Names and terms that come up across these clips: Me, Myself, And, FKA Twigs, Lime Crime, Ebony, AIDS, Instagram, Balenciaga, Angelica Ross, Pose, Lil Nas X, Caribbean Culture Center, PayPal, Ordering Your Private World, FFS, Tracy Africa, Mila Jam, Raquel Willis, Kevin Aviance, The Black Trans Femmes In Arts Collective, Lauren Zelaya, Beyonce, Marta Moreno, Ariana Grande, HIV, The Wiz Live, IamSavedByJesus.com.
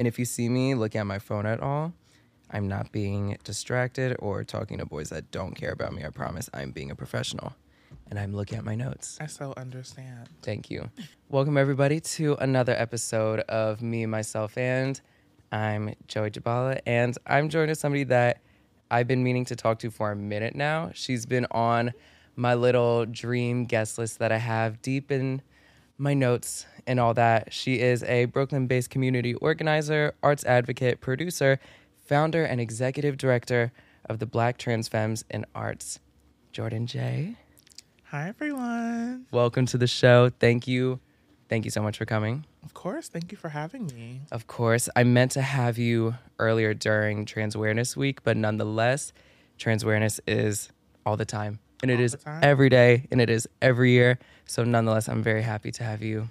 And if you see me looking at my phone at all, I'm not being distracted or talking to boys that don't care about me. I promise I'm being a professional. And I'm looking at my notes. I so understand. Thank you. Welcome, everybody, to another episode of Me, Myself, And. I'm Joey Jabala, and I'm joined with somebody that I've been meaning to talk to for a minute now. She's been on my little dream guest list that I have deep in my notes and all that. She is a Brooklyn-based community organizer, arts advocate, producer, founder, and executive director of the Black Trans Femmes in Arts, Jordyn Jay. Hi, everyone. Welcome to the show. Thank you. Thank you so much for coming. Of course. Thank you for having me. Of course. I meant to have you earlier during Trans Awareness Week, but nonetheless, Trans Awareness is all the time. And it is every day, and it is every year. So nonetheless, I'm very happy to have you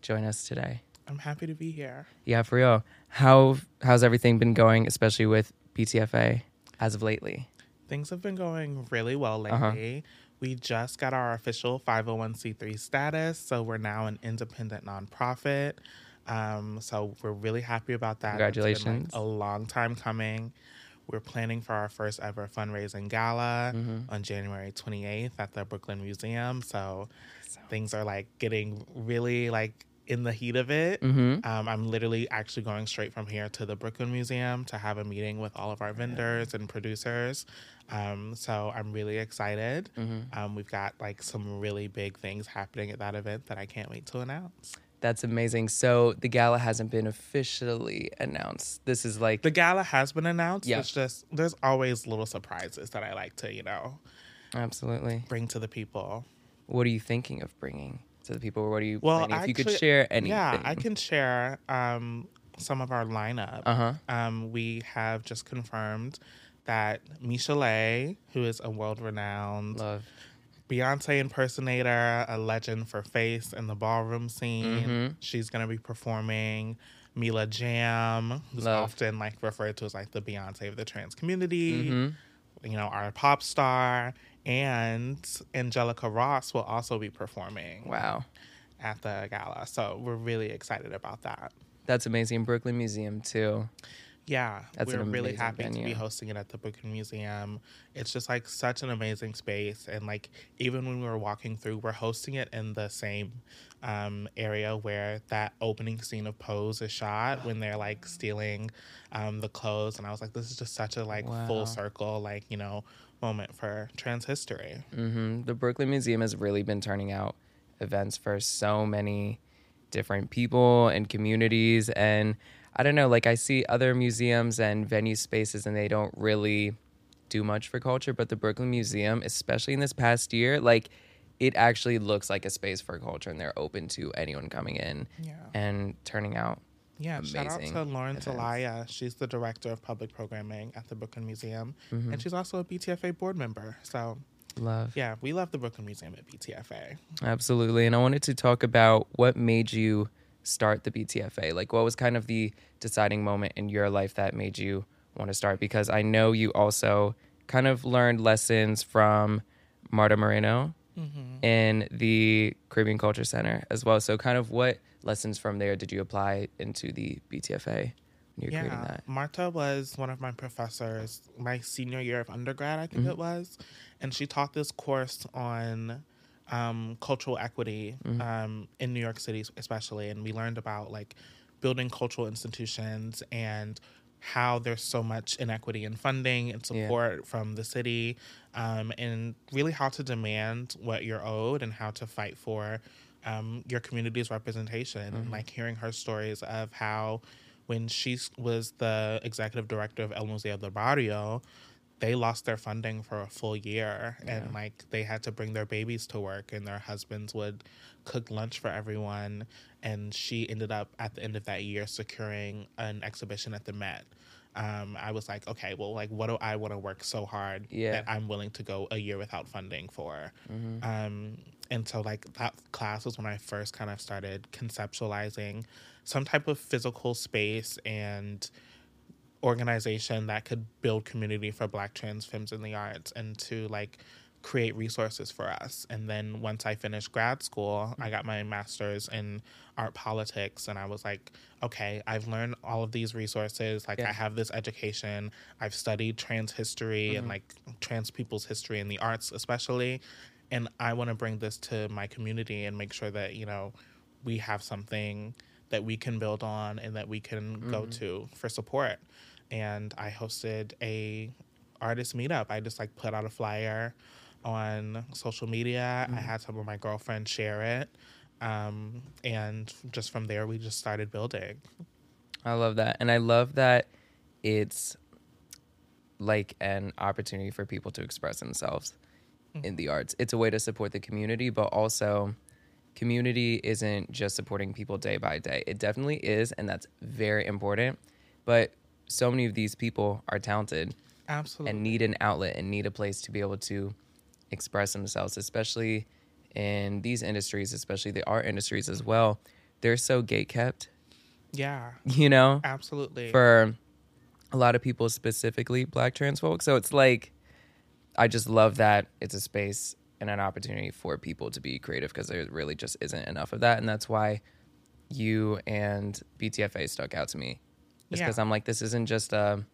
join us today. I'm happy to be here. Yeah, for real. How's everything been going, especially with BTFA as of lately? Things have been going really well lately. Uh-huh. We just got our official 501c3 status, so we're now an independent nonprofit. So we're really happy about that. Congratulations. It's been, a long time coming. We're planning for our first ever fundraising gala on January 28th at the Brooklyn Museum. So things are getting really in the heat of it. I'm literally actually going straight from here to the Brooklyn Museum to have a meeting with all of our vendors and producers. So I'm really excited. We've got some really big things happening at that event that I can't wait to announce. That's amazing. So the gala hasn't been officially announced. This is The gala has been announced. Yeah. It's just there's always little surprises that I like to, Absolutely. Bring to the people. What are you thinking of bringing? To the people, what are you planning? If you could share anything. Yeah, I can share some of our lineup. We have just confirmed that Michelet, who is a world-renowned Beyonce impersonator, a legend for face in the ballroom scene, she's going to be performing. Mila Jam, who's often referred to as the Beyonce of the trans community, our pop star. And Angelica Ross will also be performing at the gala. So we're really excited about that. That's amazing. Brooklyn Museum, too. Yeah. We're really happy to be hosting it at the Brooklyn Museum. It's just, such an amazing space. And, even when we were walking through, we're hosting it in the same area where that opening scene of Pose is shot when they're, stealing the clothes. And I was like, this is just such a, full circle, moment for trans history. The Brooklyn Museum has really been turning out events for so many different people and communities, and I don't know, I see other museums and venue spaces and they don't really do much for culture, but the Brooklyn Museum, especially in this past year, it actually looks like a space for culture and they're open to anyone coming in and turning out. Yeah, shout out to Lauren Zelaya. She's the director of public programming at the Brooklyn Museum. And she's also a BTFA board member. So, yeah, we love the Brooklyn Museum at BTFA. Absolutely. And I wanted to talk about what made you start the BTFA. What was kind of the deciding moment in your life that made you want to start? Because I know you also kind of learned lessons from Marta Moreno in the Caribbean Culture Center as well. So kind of what lessons from there did you apply into the BTFA when you were creating that? Marta was one of my professors my senior year of undergrad, I think it was. And she taught this course on cultural equity in New York City especially. And we learned about building cultural institutions and how there's so much inequity in funding and support from the city, and really how to demand what you're owed and how to fight for your community's representation. Hearing her stories of how when she was the executive director of El Museo del Barrio, they lost their funding for a full year and they had to bring their babies to work and their husbands would cook lunch for everyone. And she ended up at the end of that year securing an exhibition at the Met. I was like, okay, well, what do I want to work so hard that I'm willing to go a year without funding for? And so, that class was when I first kind of started conceptualizing some type of physical space and organization that could build community for Black trans femmes in the arts and to, create resources for us. And then once I finished grad school, I got my master's in art politics, and I was like, okay, I've learned all of these resources. Like, I have this education. I've studied trans history and like trans people's history in the arts especially. And I want to bring this to my community and make sure that, you know, we have something that we can build on and that we can go to for support. And I hosted a artist meetup. I just like put out a flyer on social media. I had some of my girlfriends share it. And just from there, we just started building. I love that. And I love that it's like an opportunity for people to express themselves in the arts. It's a way to support the community, but also community isn't just supporting people day by day. It definitely is, and that's very important. But so many of these people are talented. Absolutely. And need an outlet and need a place to be able to express themselves, especially in these industries, especially the art industries as well. They're so gatekept. Yeah. You know? Absolutely. For a lot of people, specifically Black trans folks. So it's like, I just love that it's a space and an opportunity for people to be creative, because there really just isn't enough of that. And that's why you and BTFA stuck out to me. It's because I'm like, this isn't just a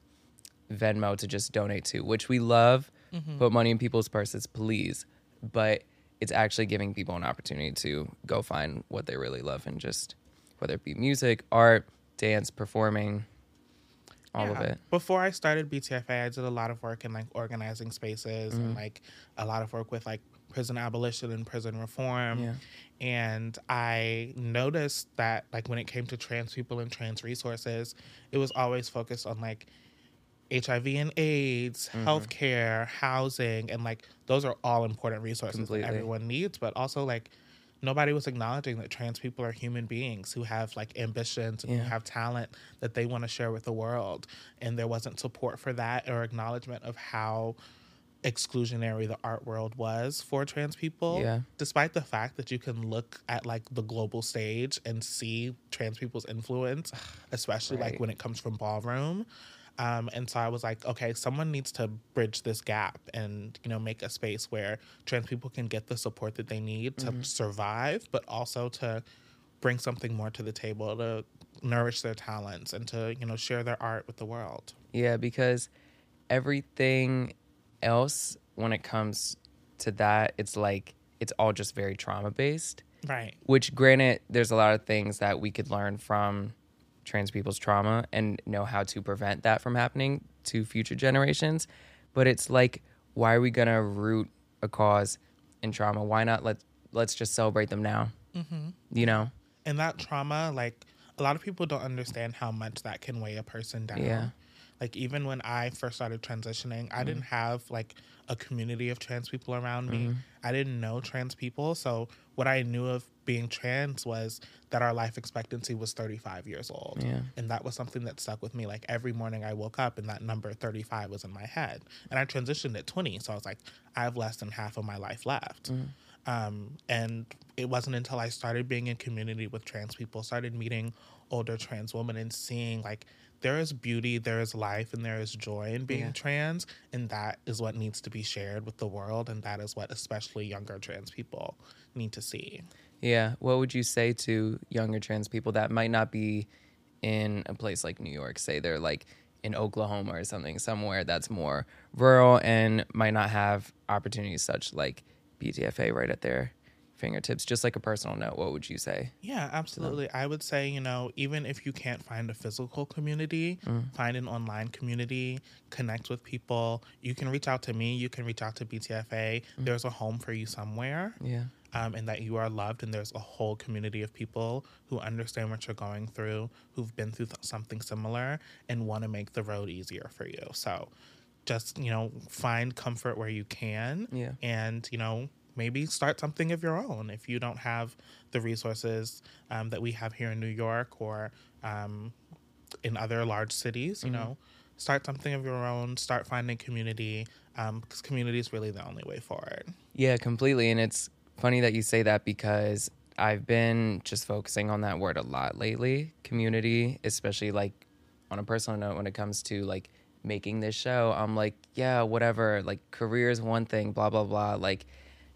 Venmo to just donate to, which we love. Put money in people's purses, please. But it's actually giving people an opportunity to go find what they really love, and just whether it be music, art, dance, performing, all of it. Before I started BTFA, I did a lot of work in like organizing spaces and like a lot of work with like prison abolition and prison reform. And I noticed that like when it came to trans people and trans resources, it was always focused on like HIV and AIDS, healthcare, housing, and like those are all important resources that everyone needs, but also like nobody was acknowledging that trans people are human beings who have like ambitions and who have talent that they want to share with the world. And there wasn't support for that or acknowledgement of how exclusionary the art world was for trans people, despite the fact that you can look at like the global stage and see trans people's influence, especially like when it comes from ballroom. And so I was like, okay, someone needs to bridge this gap and, you know, make a space where trans people can get the support that they need to survive, but also to bring something more to the table, to nourish their talents and to, you know, share their art with the world. Yeah, because everything else, when it comes to that, it's like, it's all just very trauma-based. Right. Which, granted, there's a lot of things that we could learn from trans people's trauma and know how to prevent that from happening to future generations. But it's like, why are we going to root a cause in trauma? Why not let's just celebrate them now, you know? And that trauma, like, a lot of people don't understand how much that can weigh a person down. Yeah. Like, even when I first started transitioning, I didn't have, like, a community of trans people around me. I didn't know trans people. So what I knew of being trans was that our life expectancy was 35 years old. Yeah. And that was something that stuck with me. Like, every morning I woke up and that number 35 was in my head. And I transitioned at 20. So I was like, I have less than half of my life left. And it wasn't until I started being in community with trans people, started meeting older trans women and seeing, like, there is beauty, there is life, and there is joy in being trans, and that is what needs to be shared with the world, and that is what especially younger trans people need to see. Yeah. What would you say to younger trans people that might not be in a place like New York? Say they're like in Oklahoma or something, somewhere that's more rural and might not have opportunities such like BTFA right at their fingertips. Just like a personal note, what would you say? Yeah, absolutely. I would say, you know, even if you can't find a physical community, find an online community, connect with people. You can reach out to me, you can reach out to BTFA. There's a home for you somewhere. Yeah. And that you are loved, and there's a whole community of people who understand what you're going through, who've been through something similar and want to make the road easier for you. So just, you know, find comfort where you can. Yeah. And, you know, maybe start something of your own if you don't have the resources that we have here in New York or in other large cities. You know, start something of your own, start finding community, because community is really the only way forward. Yeah, completely. And it's funny that you say that, because I've been just focusing on that word a lot lately, community, especially like on a personal note when it comes to like making this show, I'm like, yeah, whatever, like, career is one thing, blah, blah, blah. Like,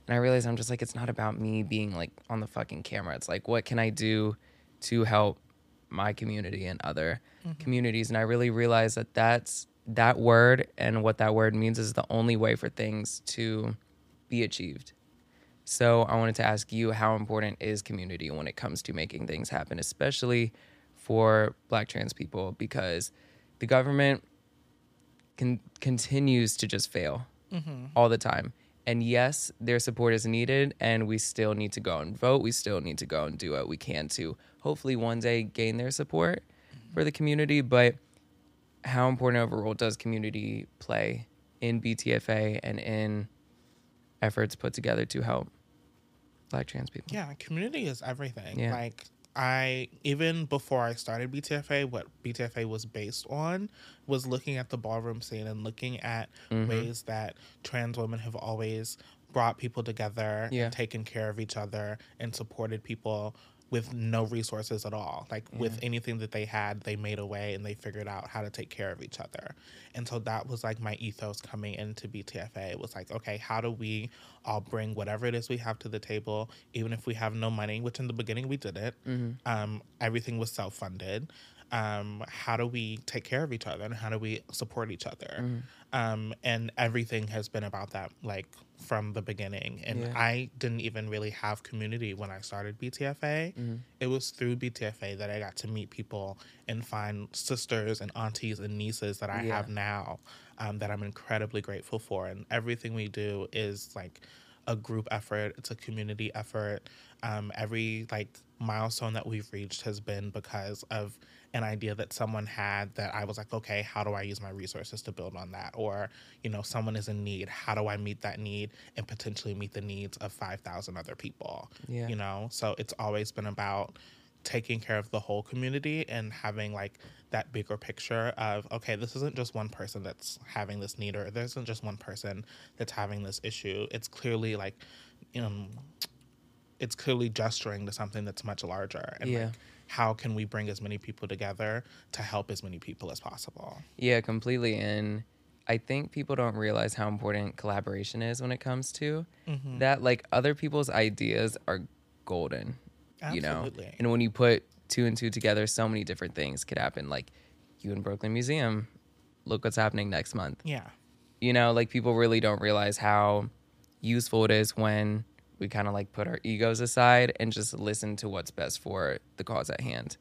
and I realized I'm just like, it's not about me being like on the fucking camera. It's like, what can I do to help my community and other communities? And I really realized that that's that word and what that word means is the only way for things to be achieved. So I wanted to ask you, how important is community when it comes to making things happen, especially for Black trans people, because the government continues to just fail all the time. And yes, their support is needed, and we still need to go and vote. We still need to go and do what we can to hopefully one day gain their support for the community. But how important of a role does community play in BTFA and in efforts put together to help Black trans people? Yeah, community is everything. Yeah. Like, even before I started BTFA, what BTFA was based on was looking at the ballroom scene and looking at ways that trans women have always brought people together and taken care of each other and supported people with no resources at all. Like, with anything that they had, they made a way and they figured out how to take care of each other. And so that was like my ethos coming into BTFA. It was like, okay, how do we all bring whatever it is we have to the table, even if we have no money, which in the beginning we didn't. Everything was self-funded. How do we take care of each other and how do we support each other? And everything has been about that, like, from the beginning. And I didn't even really have community when I started BTFA. It was through BTFA that I got to meet people and find sisters and aunties and nieces that I have now, that I'm incredibly grateful for. And everything we do is, like, a group effort. It's a community effort. Every, like, milestone that we've reached has been because of an idea that someone had that I was like, okay, how do I use my resources to build on that? Or, you know, someone is in need. How do I meet that need and potentially meet the needs of 5,000 other people? You know, so it's always been about taking care of the whole community and having, like, that bigger picture of, okay, this isn't just one person that's having this need, or there isn't just one person that's having this issue. It's clearly, like, it's clearly gesturing to something that's much larger. And like, how can we bring as many people together to help as many people as possible? Yeah, completely. And I think people don't realize how important collaboration is when it comes to that. Like, other people's ideas are golden, you know? And when you put two and two together, so many different things could happen. Like, you and Brooklyn Museum, look what's happening next month. You know, like, people really don't realize how useful it is when we kind of, like, put our egos aside and just listen to what's best for the cause at hand.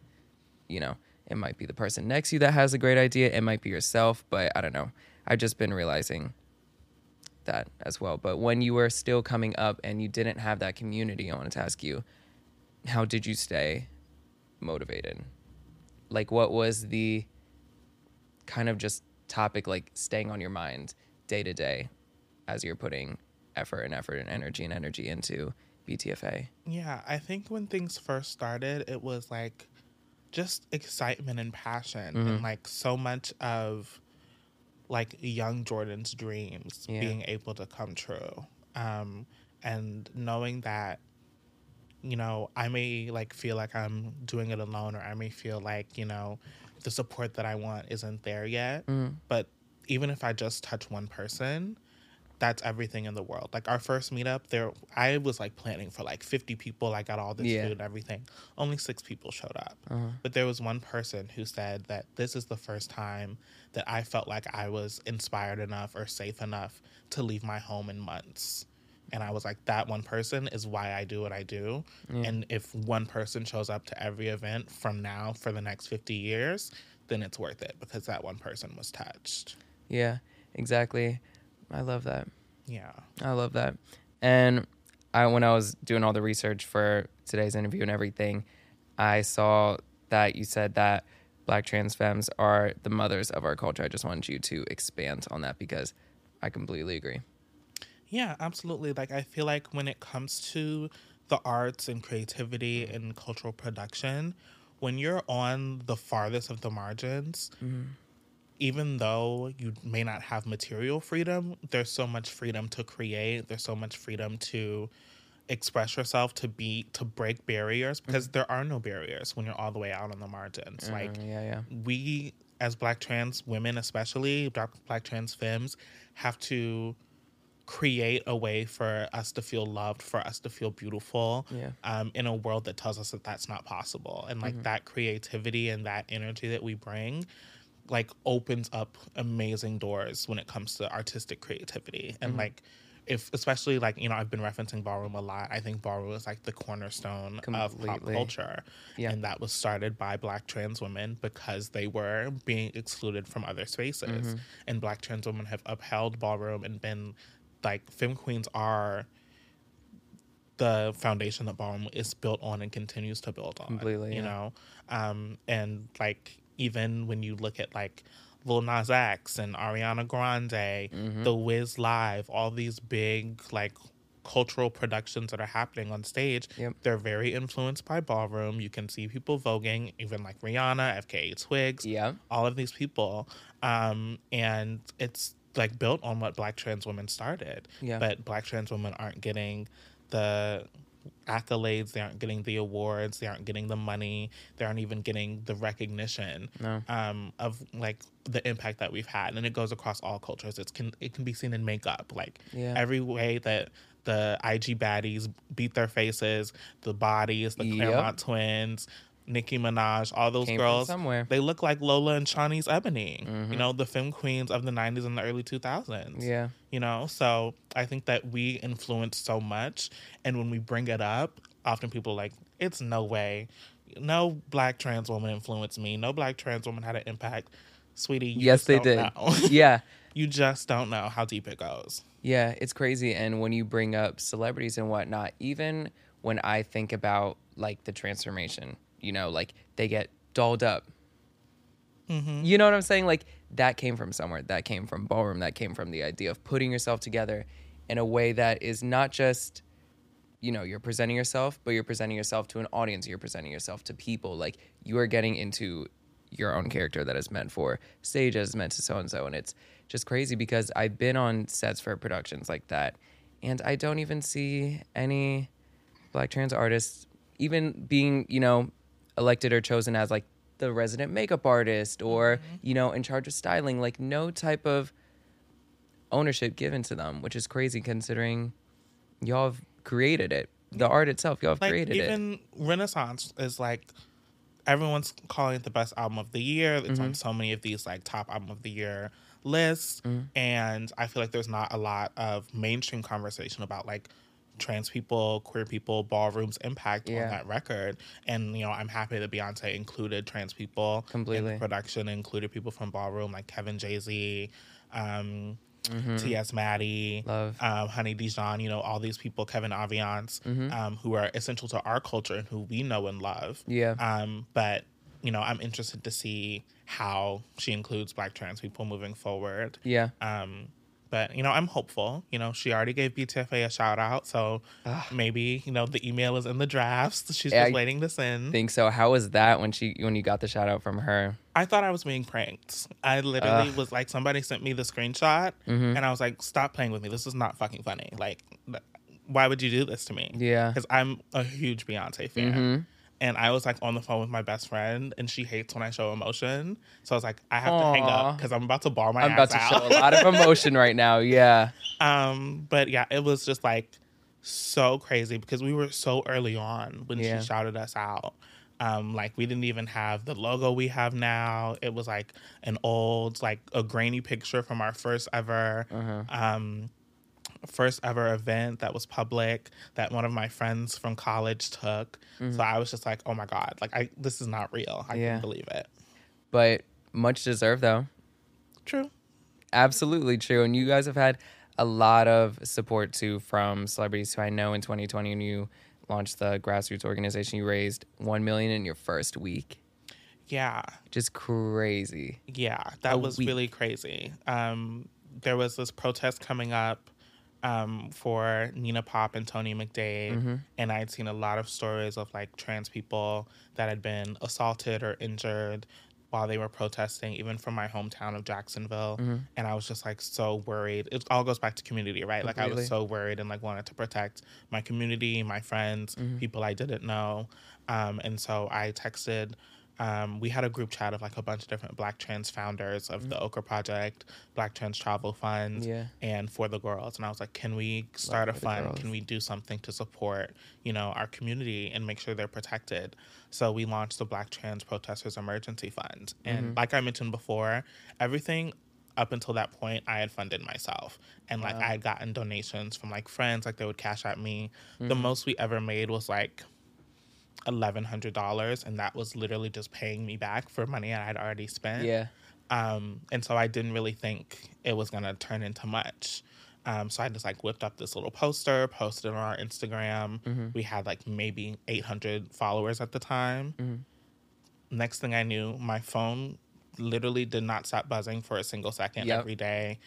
You know, it might be the person next to you that has a great idea. It might be yourself, but I don't know. I've just been realizing that as well. But when you were still coming up and you didn't have that community, I wanted to ask you, how did you stay motivated? Like, what was the kind of just topic, like, staying on your mind day to day as you're putting effort and energy into BTFA? Yeah, I think when things first started, it was like just excitement and passion and like so much of like young Jordyn's dreams being able to come true. And knowing that, you know, I may like feel like I'm doing it alone, or I may feel like, you know, the support that I want isn't there yet. But even if I just touch one person, that's everything in the world. Like, our first meetup there, I was like planning for like 50 people. I got all this food and everything. Only 6 people showed up. But there was one person who said that this is the first time that I felt like I was inspired enough or safe enough to leave my home in months. And I was like, that one person is why I do what I do. And if one person shows up to every event from now for the next 50 years, then it's worth it, because that one person was touched. Yeah, exactly. I love that. Yeah. I love that. And when I was doing all the research for today's interview and everything, I saw that you said that Black trans femmes are the mothers of our culture. I just wanted you to expand on that, because I completely agree. Yeah, absolutely. Like, I feel like when it comes to the arts and creativity and cultural production, when you're on the farthest of the margins, even though you may not have material freedom, there's so much freedom to create. There's so much freedom to express yourself, to break barriers, because there are no barriers when you're all the way out on the margins. Like, we as Black trans women, especially Black trans femmes, have to create a way for us to feel loved, for us to feel beautiful, in a world that tells us that that's not possible. And like that creativity and that energy that we bring, like, opens up amazing doors when it comes to artistic creativity. And like, if especially like, you know, I've been referencing ballroom a lot. I think ballroom is like the cornerstone of pop culture, and that was started by Black trans women because they were being excluded from other spaces, and Black trans women have upheld ballroom and been like, femme queens are the foundation that ballroom is built on and continues to build on. Completely, you know? And, like, even when you look at, like, Lil Nas X and Ariana Grande, The Wiz Live, all these big, like, cultural productions that are happening on stage, they're very influenced by ballroom. You can see people voguing, even, like, Rihanna, FKA Twigs, all of these people. And it's like built on what Black trans women started, but Black trans women aren't getting the accolades, they aren't getting the awards, they aren't getting the money, they aren't even getting the recognition of like the impact that we've had. And it goes across all cultures. It can be seen in makeup, like every way that the IG baddies beat their faces, the bodies, the Claremont twins, Nicki Minaj, all those girls, they look like Lola and Shawnee's Ebony, you know, the femme queens of the 90s and the early 2000s. Yeah. You know, so I think that we influence so much. And when we bring it up, often people are like, it's no way. No Black trans woman influenced me. No Black trans woman had an impact. Sweetie, you yes, just they don't did. Know. Yeah. You just don't know how deep it goes. Yeah, it's crazy. And when you bring up celebrities and whatnot, even when I think about like the transformation, you know, like they get dolled up. You know what I'm saying? Like that came from somewhere. That came from ballroom. That came from the idea of putting yourself together in a way that is not just, you know, you're presenting yourself, but you're presenting yourself to an audience. You're presenting yourself to people. Like you are getting into your own character that is meant for stage, that is meant to so-and-so. And it's just crazy because I've been on sets for productions like that, and I don't even see any Black trans artists even being, you know, elected or chosen as like the resident makeup artist or, you know, in charge of styling, like no type of ownership given to them, which is crazy considering y'all have created it. The art itself, y'all have like, created it. Even Renaissance is like, everyone's calling it the best album of the year. It's on so many of these like top album of the year lists. And I feel like there's not a lot of mainstream conversation about like trans people, queer people, ballroom's impact on that record. And, you know, I'm happy that Beyonce included trans people completely in the production, included people from ballroom like Kevin Jay-Z, T.S. Maddie Love, Honey Dijon, you know, all these people, Kevin Aviance, who are essential to our culture and who we know and love. But, you know, I'm interested to see how she includes Black trans people moving forward. But, you know, I'm hopeful. You know, she already gave BTFA a shout-out, so maybe, you know, the email is in the drafts. She's just waiting to send. I think so. How was that when you got the shout-out from her? I thought I was being pranked. I literally was like, somebody sent me the screenshot, and I was like, stop playing with me. This is not fucking funny. Like, why would you do this to me? Yeah. Because I'm a huge Beyonce fan. And I was, like, on the phone with my best friend, and she hates when I show emotion. So I was like, I have to hang up because I'm about to ball my ass out. I'm about to show a lot of emotion right now, but, yeah, it was just, like, so crazy because we were so early on when she shouted us out. Like, we didn't even have the logo we have now. It was, like, an old, like, a grainy picture from our first ever event that was public that one of my friends from college took. So I was just like, oh my God, like this is not real. I can't believe it. But much deserved though. True. Absolutely true. And you guys have had a lot of support too from celebrities who I know in 2020 when you launched the grassroots organization, you raised $1 million in your first week. Yeah. Just crazy. Yeah. That was really crazy. There was this protest coming up for Nina Pop and Tony McDade, and I'd seen a lot of stories of like trans people that had been assaulted or injured while they were protesting, even from my hometown of Jacksonville, and I was just like so worried. It all goes back to community, right? Completely. Like I was so worried and like wanted to protect my community, my friends, people I didn't know, and so I texted We had a group chat of like a bunch of different Black trans founders of the Okra Project, Black Trans Travel Fund, and For the Girls. And I was like, can we start a fund? Can we do something to support, you know, our community and make sure they're protected? So we launched the Black Trans Protesters Emergency Fund. And like I mentioned before, everything up until that point, I had funded myself. And like I had gotten donations from like friends, like they would cash at me. The most we ever made was like $1,100, and that was literally just paying me back for money I had already spent. And so I didn't really think it was gonna turn into much. So I just like whipped up this little poster, posted it on our Instagram. We had like maybe 800 followers at the time. Next thing I knew, my phone literally did not stop buzzing for a single second every day.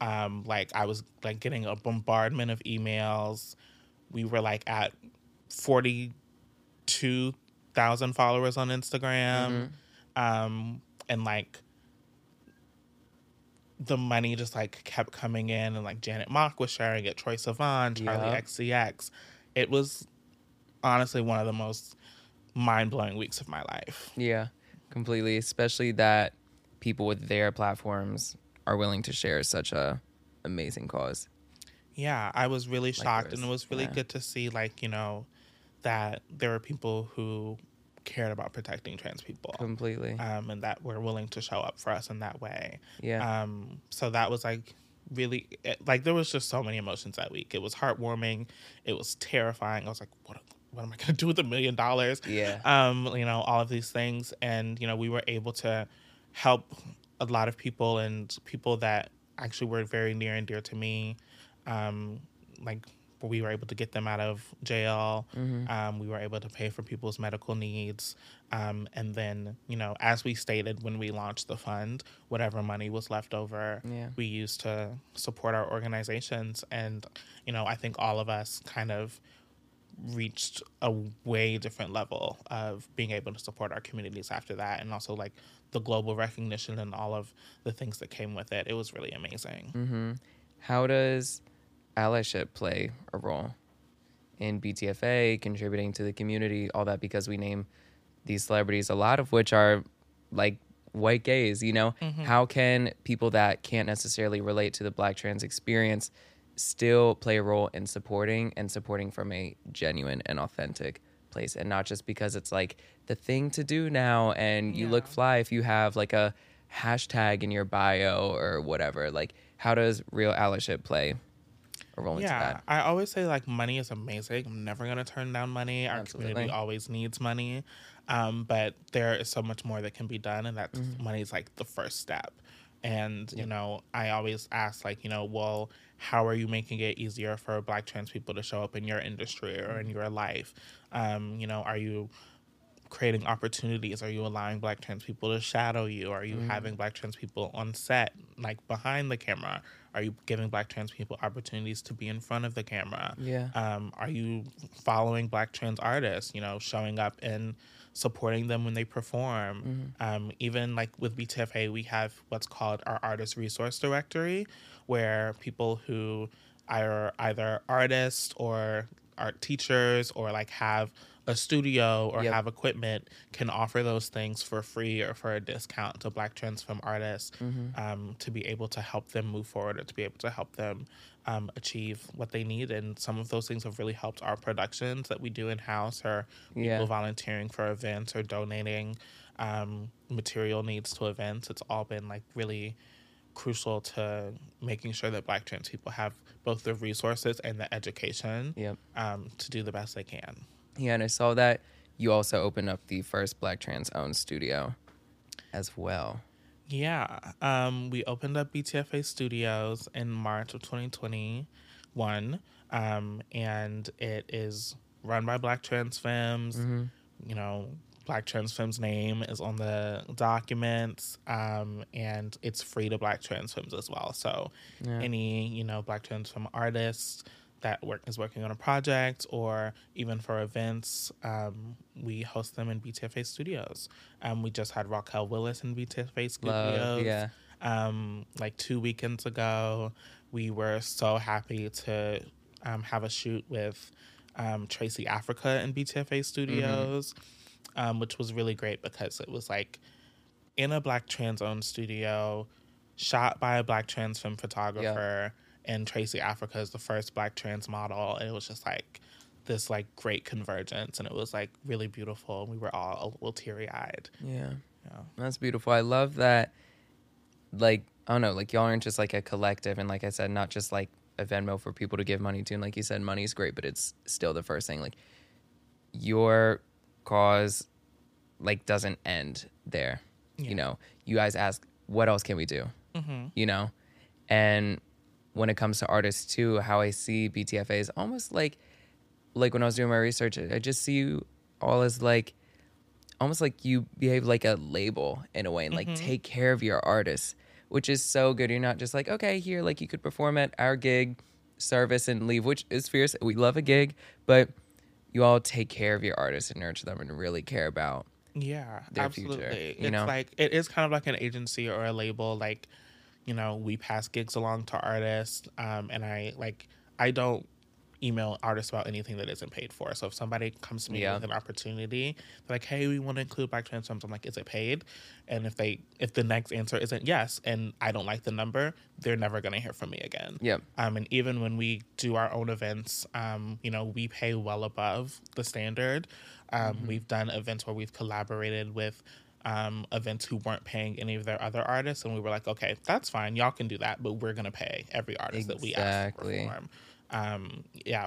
Like I was like getting a bombardment of emails. We were like at 42,000 followers on Instagram, and like the money just like kept coming in, and like Janet Mock was sharing it, Troye Sivan, Charlie XCX. It was honestly one of the most mind-blowing weeks of my life. Completely, especially that people with their platforms are willing to share such a amazing cause. I was really shocked, and it was really good to see, like, you know, that there were people who cared about protecting trans people. Completely. And that were willing to show up for us in that way. So that was, like, really... like, there was just so many emotions that week. It was heartwarming. It was terrifying. I was like, what am I going to do with $1 million? You know, all of these things. And, you know, we were able to help a lot of people, and people that actually were very near and dear to me. Like... we were able to get them out of jail. We were able to pay for people's medical needs. And then, you know, as we stated when we launched the fund, whatever money was left over, we used to support our organizations. And, you know, I think all of us kind of reached a way different level of being able to support our communities after that. And also, like, the global recognition and all of the things that came with it. It was really amazing. How does... allyship play a role in BTFA, contributing to the community, all that, because we name these celebrities, a lot of which are like white gays, you know? How can people that can't necessarily relate to the Black trans experience still play a role in supporting, and supporting from a genuine and authentic place, and not just because it's like the thing to do now, and you look fly if you have like a hashtag in your bio or whatever? Like, how does real allyship play or roll into that? I always say, like, money is amazing. I'm never going to turn down money. Our community always needs money. But there is so much more that can be done, and that money is, like, the first step. And, you know, I always ask, like, you know, well, how are you making it easier for Black trans people to show up in your industry or in your life? You know, are you creating opportunities? Are you allowing Black trans people to shadow you? Are you having Black trans people on set, like, behind the camera? Are you giving Black trans people opportunities to be in front of the camera? Are you following Black trans artists, you know, showing up and supporting them when they perform? Even, like, with BTFA, we have what's called our Artist Resource Directory, where people who are either artists or art teachers or, like, have a studio or have equipment can offer those things for free or for a discount to Black trans femme artists, to be able to help them move forward or to be able to help them achieve what they need. And some of those things have really helped our productions that we do in-house, or people volunteering for events or donating material needs to events. It's all been, like, really crucial to making sure that Black trans people have both the resources and the education to do the best they can. Yeah, and I saw that you also opened up the first Black trans-owned studio as well. We opened up BTFA Studios in March of 2021, and it is run by Black trans femmes. You know, Black trans femmes' name is on the documents, and it's free to Black trans femmes as well. So any, you know, Black trans femme artists that is working on a project, or even for events, we host them in BTFA Studios. We just had Raquel Willis in BTFA Studios. Like 2 weekends ago. We were so happy to have a shoot with Tracy Africa in BTFA Studios. which was really great because it was like in a Black trans-owned studio, shot by a Black trans femme photographer, and Tracy Africa is the first Black trans model, and it was just like this like great convergence, and it was like really beautiful, and we were all a little teary-eyed. Yeah. That's beautiful. I love that, like, I don't know, like y'all aren't just like a collective, and like I said, not just like a Venmo for people to give money to, and like you said, money's great, but it's still the first thing. Like your cause like doesn't end there. You know, you guys ask, what else can we do? You know? And when it comes to artists too, how I see BTFA is almost like when I was doing my research, I just see you all as like, almost like you behave like a label in a way, and like take care of your artists, which is so good. You're not just like, okay, here, like you could perform at our gig service and leave, which is fierce. We love a gig, but you all take care of your artists and nurture them and really care about their absolutely. Future, you know? Like, it is kind of like an agency or a label. Like, you know, we pass gigs along to artists, and I don't email artists about anything that isn't paid for. So if somebody comes to me with an opportunity, they're like, hey, we want to include Black trans femmes, I'm like, is it paid? And if the next answer isn't yes, and I don't like the number, they're never going to hear from me again. And even when we do our own events, you know, we pay well above the standard. We've done events where we've collaborated with events who weren't paying any of their other artists, and we were like, okay, that's fine, y'all can do that, but we're going to pay every artist that we ask to perform.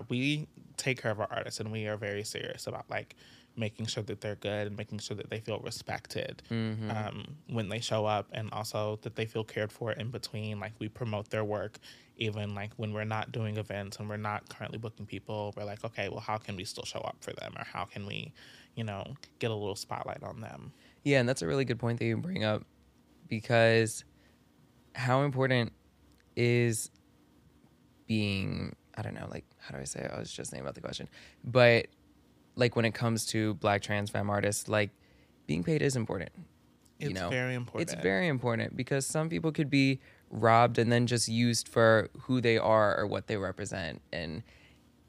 We take care of our artists, and we are very serious about like making sure that they're good and making sure that they feel respected when they show up, and also that they feel cared for in between. Like, we promote their work even like when we're not doing events and we're not currently booking people. We're like, okay, well, how can we still show up for them, or how can we, you know, get a little spotlight on them? Yeah, and that's a really good point that you bring up, because how important is being, I don't know, like, how do I say it? I was just thinking about the question. But, like, when it comes to Black trans femme artists, like, being paid is important. It's very important. It's very important, because some people could be robbed and then just used for who they are or what they represent. And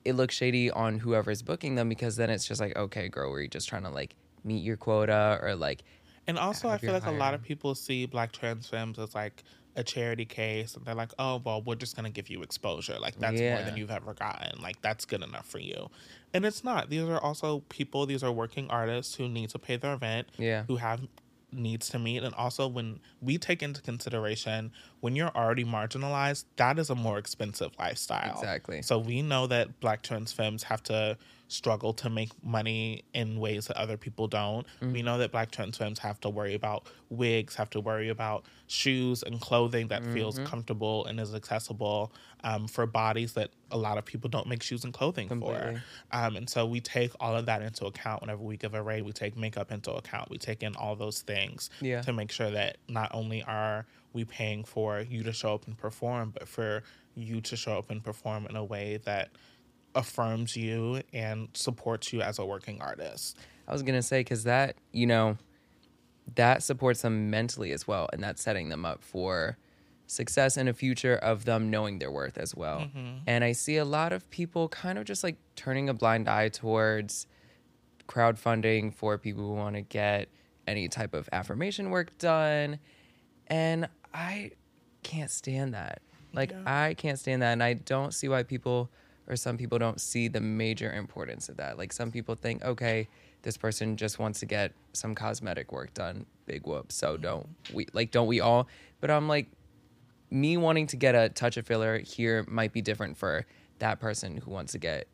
it looks shady on whoever's booking them, because then it's just like, okay, girl, were you just trying to, like, meet your quota or, like... And also, I feel like a lot of people see Black trans femmes as, like, a charity case, and they're like, oh, well, we're just gonna give you exposure, like that's more than you've ever gotten, like that's good enough for you. And it's not. These are also people, these are working artists who need to pay their rent, who have needs to meet. And also, when we take into consideration, when you're already marginalized, that is a more expensive lifestyle. Exactly. So we know that Black trans femmes have to struggle to make money in ways that other people don't. We know that Black trans femmes have to worry about wigs, have to worry about shoes and clothing that feels comfortable and is accessible for bodies that a lot of people don't make shoes and clothing for. And so we take all of that into account whenever we give a rate. We take makeup into account. We take in all those things to make sure that not only are we paying for you to show up and perform, but for you to show up and perform in a way that affirms you and supports you as a working artist. I was gonna say, because that, you know, that supports them mentally as well, and that's setting them up for success and a future of them knowing their worth as well. And I see a lot of people kind of just like turning a blind eye towards crowdfunding for people who want to get any type of affirmation work done, and I can't stand that. Like, I can't stand that, and I don't see why people, or some people don't see the major importance of that. Like, some people think, okay, this person just wants to get some cosmetic work done, big whoop, so don't we all? But I'm like, me wanting to get a touch of filler here might be different for that person who wants to get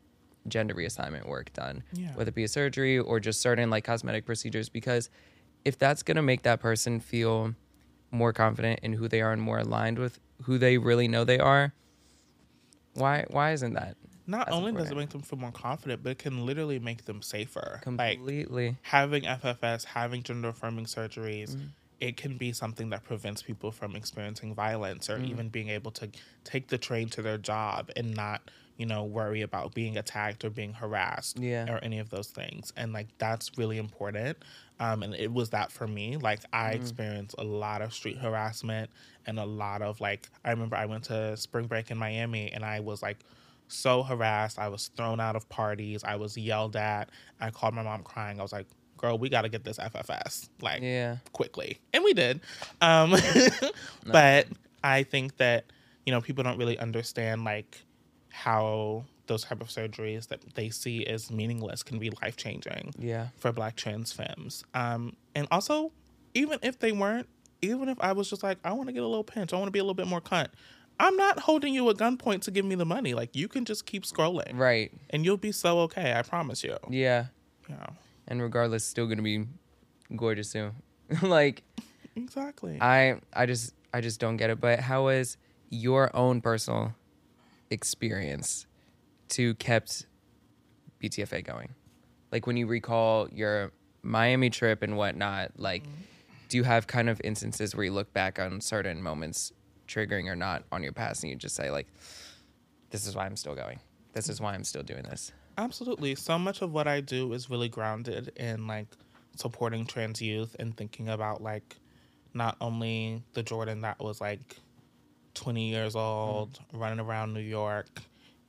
gender reassignment work done, whether it be a surgery or just certain like cosmetic procedures, because if that's gonna make that person feel more confident in who they are and more aligned with who they really know they are, Why isn't that? Not only does it make them feel more confident, but it can literally make them safer. Completely. Like, having FFS, having gender-affirming surgeries, it can be something that prevents people from experiencing violence, or even being able to take the train to their job and not, you know, worry about being attacked or being harassed or any of those things. And, like, that's really important. And it was that for me. Like, I experienced a lot of street harassment and a lot of, like, I remember I went to spring break in Miami, and I was, like, so harassed. I was thrown out of parties. I was yelled at. I called my mom crying. I was like, girl, we got to get this FFS, like, quickly. And we did. But I think that, you know, people don't really understand, like, how those type of surgeries that they see as meaningless can be life-changing for Black trans femmes. And also, even if they weren't, even if I was just like, I want to get a little pinch, I want to be a little bit more cunt, I'm not holding you at gunpoint to give me the money. Like, you can just keep scrolling. Right. And you'll be so okay, I promise you. Yeah. Yeah. And regardless, still going to be gorgeous soon. Like. Exactly. I just don't get it. But how is your own personal experience to kept BTFA going? Like, when you recall your Miami trip and whatnot, like, do you have kind of instances where you look back on certain moments, triggering or not, on your past, and you just say, like, this is why I'm still going. This is why I'm still doing this. Absolutely. So much of what I do is really grounded in, like, supporting trans youth and thinking about, like, not only the Jordyn that was, like, 20 years old, running around New York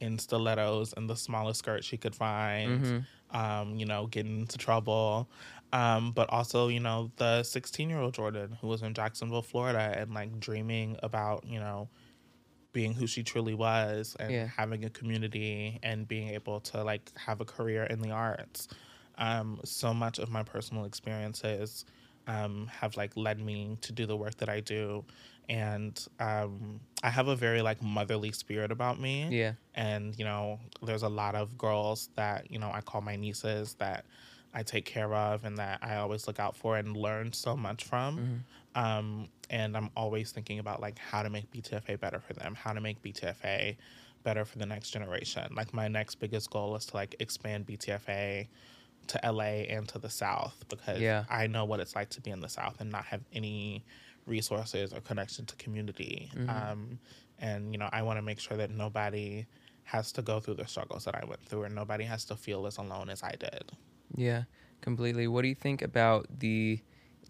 in stilettos and the smallest skirt she could find, you know, getting into trouble. But also, you know, the 16-year-old Jordyn who was in Jacksonville, Florida, and, like, dreaming about, you know, being who she truly was and having a community and being able to, like, have a career in the arts. So much of my personal experiences have, like, led me to do the work that I do. And I have a very, like, motherly spirit about me. Yeah. And, you know, there's a lot of girls that, you know, I call my nieces that I take care of and that I always look out for and learn so much from. And I'm always thinking about, like, how to make BTFA better for them, how to make BTFA better for the next generation. Like, my next biggest goal is to, like, expand BTFA to LA and to the South, because I know what it's like to be in the South and not have any resources or connection to community. And, you know, I want to make sure that nobody has to go through the struggles that I went through and nobody has to feel as alone as I did. Yeah, completely. What do you think about the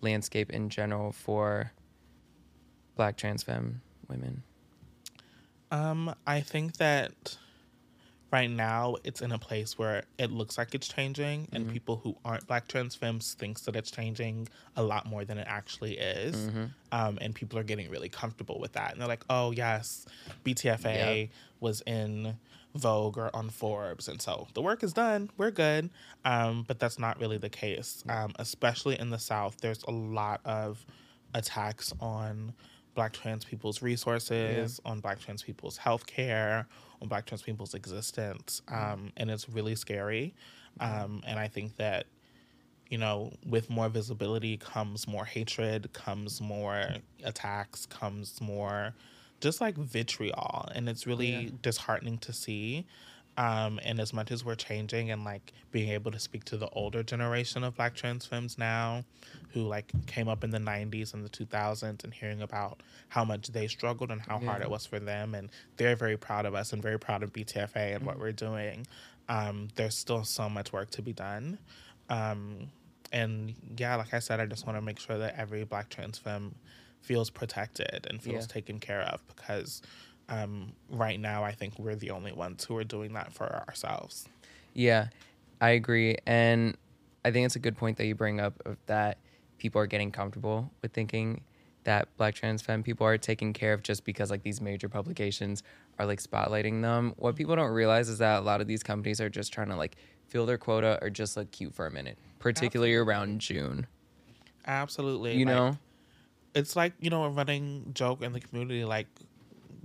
landscape in general for Black trans femme women? I think that right now it's in a place where it looks like it's changing, and people who aren't Black trans femmes thinks that it's changing a lot more than it actually is. And people are getting really comfortable with that. And they're like, oh, yes, BTFA was in Vogue or on Forbes, and so the work is done, we're good. But that's not really the case. Especially in the South, there's a lot of attacks on Black trans people's resources, on Black trans people's healthcare, on Black trans people's existence. And it's really scary. And I think that, you know, with more visibility comes more hatred, comes more attacks, comes more just, like, vitriol. And it's really disheartening to see. And as much as we're changing and, like, being able to speak to the older generation of Black trans femmes now, who, like, came up in the 90s and the 2000s, and hearing about how much they struggled and how hard it was for them, and they're very proud of us and very proud of BTFA and what we're doing, there's still so much work to be done. And, yeah, like I said, I just want to make sure that every Black trans femme feels protected and feels taken care of, because right now I think we're the only ones who are doing that for ourselves. Yeah, I agree. And I think it's a good point that you bring up, of that people are getting comfortable with thinking that Black trans femme people are taken care of just because, like, these major publications are, like, spotlighting them. What people don't realize is that a lot of these companies are just trying to, like, fill their quota or just look cute for a minute, particularly around June. Absolutely. You know? It's like, you know, a running joke in the community, like,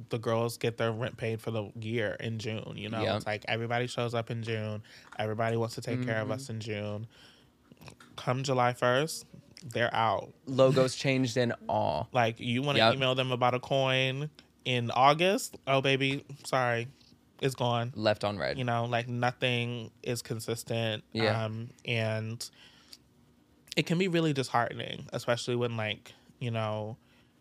the girls get their rent paid for the year in June, you know? Yep. It's like, everybody shows up in June. Everybody wants to take care of us in June. Come July 1st, they're out. Logos changed and all. Like, you want to email them about a coin in August? Oh, baby, sorry. It's gone. Left on red. You know, like, nothing is consistent. Yeah. And it can be really disheartening, especially when, like, you know,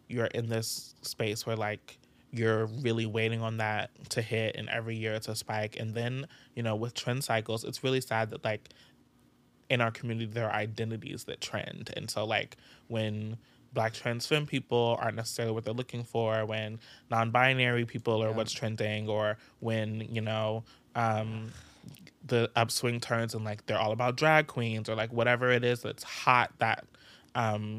you're in this space where, like, you're really waiting on that to hit, and every year it's a spike. And then, you know, with trend cycles, it's really sad that, like, in our community, there are identities that trend. And so, like, when Black trans femme people aren't necessarily what they're looking for, when non-binary people are what's trending, or when, you know, the upswing turns and like they're all about drag queens or like whatever it is that's hot that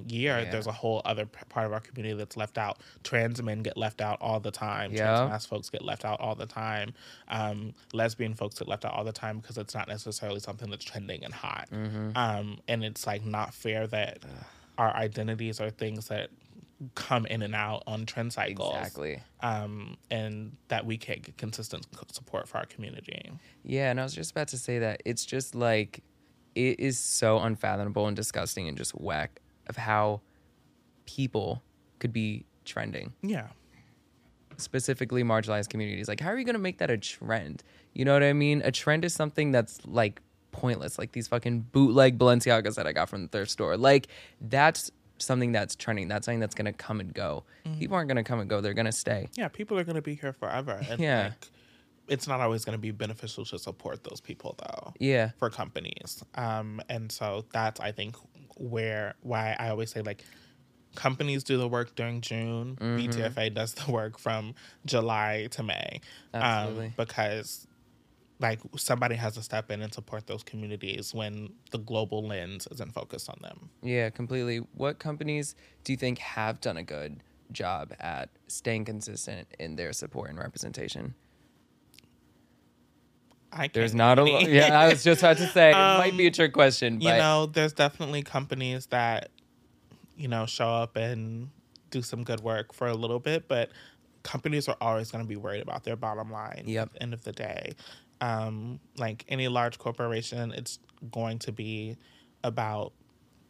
year, yeah. There's a whole other part of our community that's left out. Trans men get left out all the time. Yeah. Trans mass folks get left out all the time. Lesbian folks get left out all the time because it's not necessarily something that's trending and hot. Mm-hmm. And it's like not fair that our identities are things that come in and out on trend cycles. Exactly. And that we can't get consistent support for our community. Yeah, and I was just about to say that it's just like, it is so unfathomable and disgusting and just whack of how people could be trending. Yeah. Specifically marginalized communities. Like, how are you going to make that a trend? You know what I mean? A trend is something that's like pointless, like these fucking bootleg Balenciagas that I got from the thrift store. Like, that's something that's trending. That's something that's going to come and go. Mm-hmm. People aren't going to come and go. They're going to stay. Yeah, people are going to be here forever. And yeah. Like, it's not always going to be beneficial to support those people, though. Yeah. For companies. And so that's, I think, why I always say, like, companies do the work during June. Mm-hmm. BTFA does the work from July to May. Absolutely. Because, like, somebody has to step in and support those communities when the global lens isn't focused on them. Yeah, completely. What companies do you think have done a good job at staying consistent in their support and representation? There's not a lot. Yeah, I was just about to say, it might be a trick question. But. You know, there's definitely companies that, you know, show up and do some good work for a little bit, but companies are always going to be worried about their bottom line. Yep. At the end of the day. Like any large corporation, it's going to be about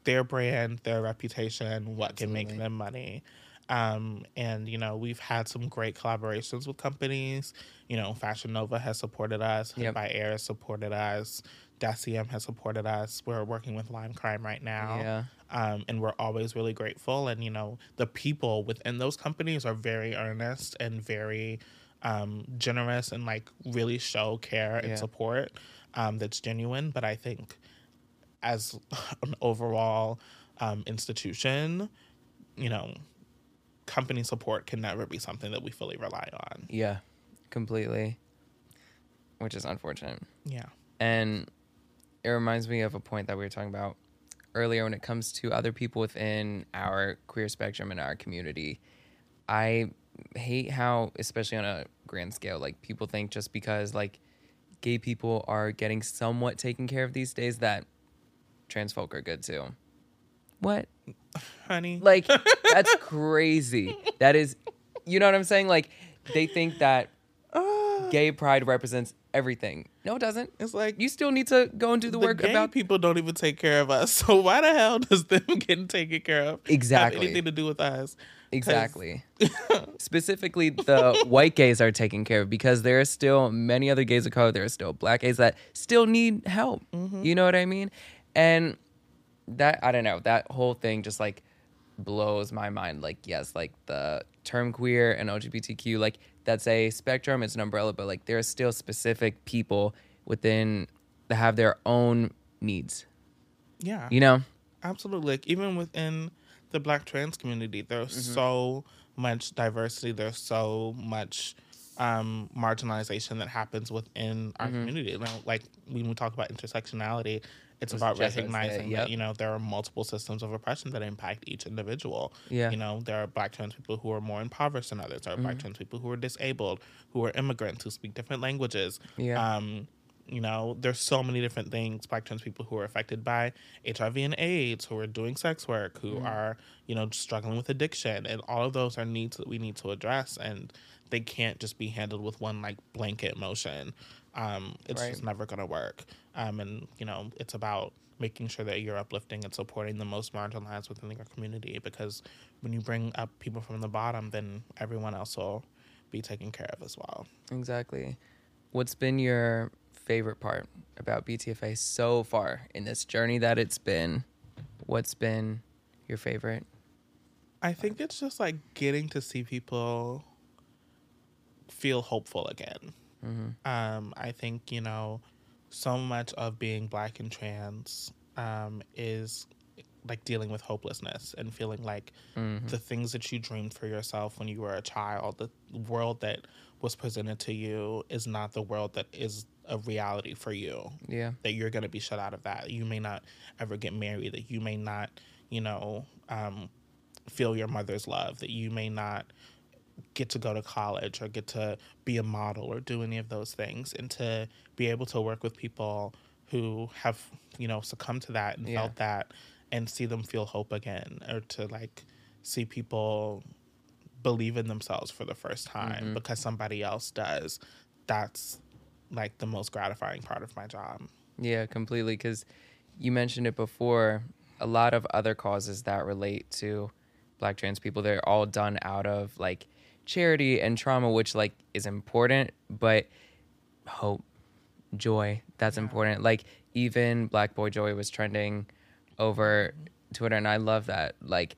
their brand, their reputation, what Absolutely. Can make them money. And, you know, we've had some great collaborations with companies. You know, Fashion Nova has supported us. Yep. Hood by Air has supported us. Deciem has supported us. We're working with Lime Crime right now. Yeah. And we're always really grateful. And, you know, the people within those companies are very earnest and very generous and, like, really show care and yeah. support that's genuine. But I think as an overall institution, you know, company support can never be something that we fully rely on. Yeah, completely. Which is unfortunate. Yeah. And it reminds me of a point that we were talking about earlier when it comes to other people within our queer spectrum and our community. I hate how, especially on a grand scale, like people think just because like gay people are getting somewhat taken care of these days that trans folk are good too. What? Honey. Like, that's crazy. That is, you know what I'm saying? Like, they think that gay pride represents everything. No, it doesn't. It's like, you still need to go and do the work. Gay about people don't even take care of us. So why the hell does them getting taken care of exactly have anything to do with us? Exactly. Specifically, the white gays are taken care of because there are still many other gays of color. There are still black gays that still need help. Mm-hmm. You know what I mean? And that, I don't know, that whole thing just like blows my mind. Like, yes, like the term queer and LGBTQ, like that's a spectrum, it's an umbrella, but like there are still specific people within that have their own needs. Yeah. You know? Absolutely. Like even within the Black trans community, there's mm-hmm. so much diversity, there's so much marginalization that happens within our mm-hmm. community. You know, like when we talk about intersectionality, it's about recognizing yep. that, you know, there are multiple systems of oppression that impact each individual. Yeah. You know, there are Black trans people who are more impoverished than others. There are mm-hmm. Black trans people who are disabled, who are immigrants, who speak different languages. Yeah. You know, there's so many different things. Black trans people who are affected by HIV and AIDS, who are doing sex work, who mm-hmm. are, you know, struggling with addiction. And all of those are needs that we need to address. And they can't just be handled with one, like, blanket motion. It's right. just never going to work. And, you know, it's about making sure that you're uplifting and supporting the most marginalized within your community, because when you bring up people from the bottom, then everyone else will be taken care of as well. Exactly. What's been your favorite part about BTFA so far in this journey that it's been? What's been your favorite? I think it's just like getting to see people feel hopeful again. Mm-hmm. I think, you know, so much of being Black and trans is like dealing with hopelessness and feeling like mm-hmm. the things that you dreamed for yourself when you were a child, the world that was presented to you is not the world that is a reality for you. Yeah. That you're going to be shut out of that. You may not ever get married. That you may not, you know, feel your mother's love. That you may not get to go to college or get to be a model or do any of those things. And to be able to work with people who have, you know, succumbed to that and yeah. felt that, and see them feel hope again, or to, like, see people believe in themselves for the first time mm-hmm. because somebody else does. That's, like, the most gratifying part of my job. Yeah, completely, because you mentioned it before, a lot of other causes that relate to Black trans people, they're all done out of, like, charity and trauma, which, like, is important, but hope, joy, that's yeah. important. Like, even Black Boy Joy was trending over Twitter, and I love that. Like,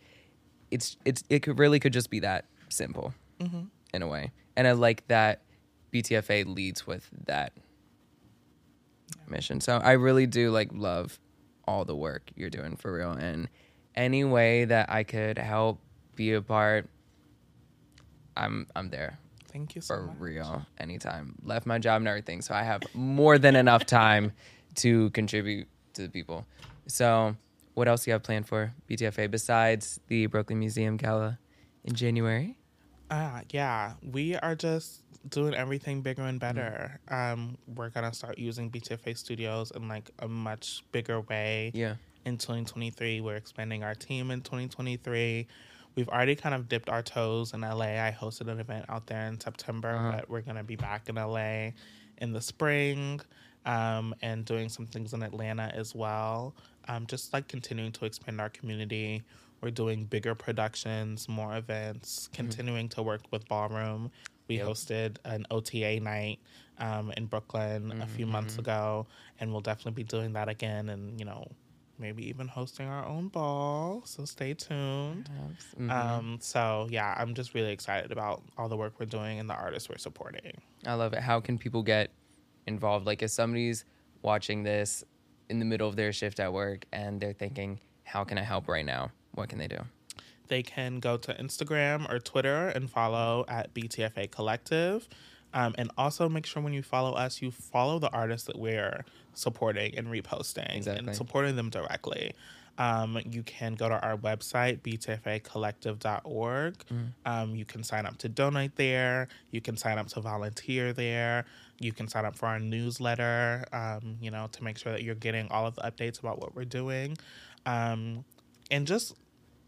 it could just be that simple mm-hmm. in a way. And I like that BTFA leads with that yeah. mission. So I really do, like, love all the work you're doing, for real. And any way that I could help, be a part, I'm there. Thank you so much. For real, anytime. Left my job and everything, so I have more than enough time to contribute to the people. So what else do you have planned for BTFA besides the Brooklyn Museum Gala in January? Yeah, we are just doing everything bigger and better. Mm-hmm. We're going to start using BTFA Studios in, like, a much bigger way. Yeah. In 2023, we're expanding our team in 2023. We've already kind of dipped our toes in LA. I hosted an event out there in September, but we're going to be back in LA in the spring, and doing some things in Atlanta as well. Just, like, continuing to expand our community. We're doing bigger productions, more events, continuing to work with Ballroom. We hosted an OTA night in Brooklyn a few months ago, and we'll definitely be doing that again, and, you know, maybe even hosting our own ball. So stay tuned. So, yeah, I'm just really excited about all the work we're doing and the artists we're supporting. I love it. How can people get involved? Like, if somebody's watching this in the middle of their shift at work and they're thinking, how can I help right now? What can they do? They can go to Instagram or Twitter and follow at BTFA Collective. And also make sure when you follow us, you follow the artists that we're supporting and reposting and supporting them directly. You can go to our website, btfacollective.org. You can sign up to donate there. You can sign up to volunteer there. You can sign up for our newsletter, you know, to make sure that you're getting all of the updates about what we're doing. And just...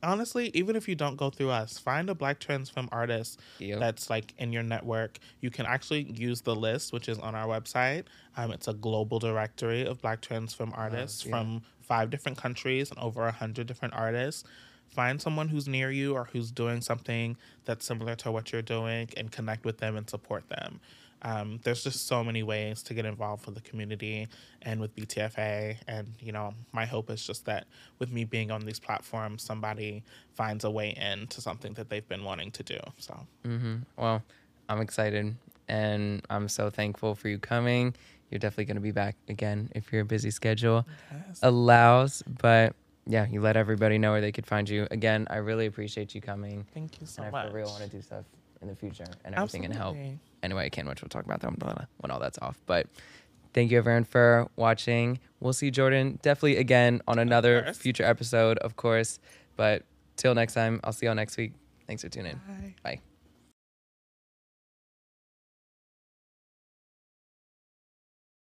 honestly, even if you don't go through us, find a Black trans femme artist that's, like, in your network. You can actually use the list, which is on our website. It's a global directory of Black trans femme artists from 5 different countries and over 100 different artists. Find someone who's near you or who's doing something that's similar to what you're doing, and connect with them and support them. There's just so many ways to get involved with the community and with BTFA. And, you know, my hope is just that with me being on these platforms, somebody finds a way in to something that they've been wanting to do. So, well, I'm excited, and I'm so thankful for you coming. You're definitely going to be back again if your busy schedule allows. But yeah, you let everybody know where they could find you. Again, I really appreciate you coming. Thank you so much. I for real want to do stuff in the future and everything and help. Anyway, I can't wait. We'll talk about that when all that's off. But thank you, everyone, for watching. We'll see Jordyn definitely again on another future episode, of course. But till next time, I'll see y'all next week. Thanks for tuning in. Bye.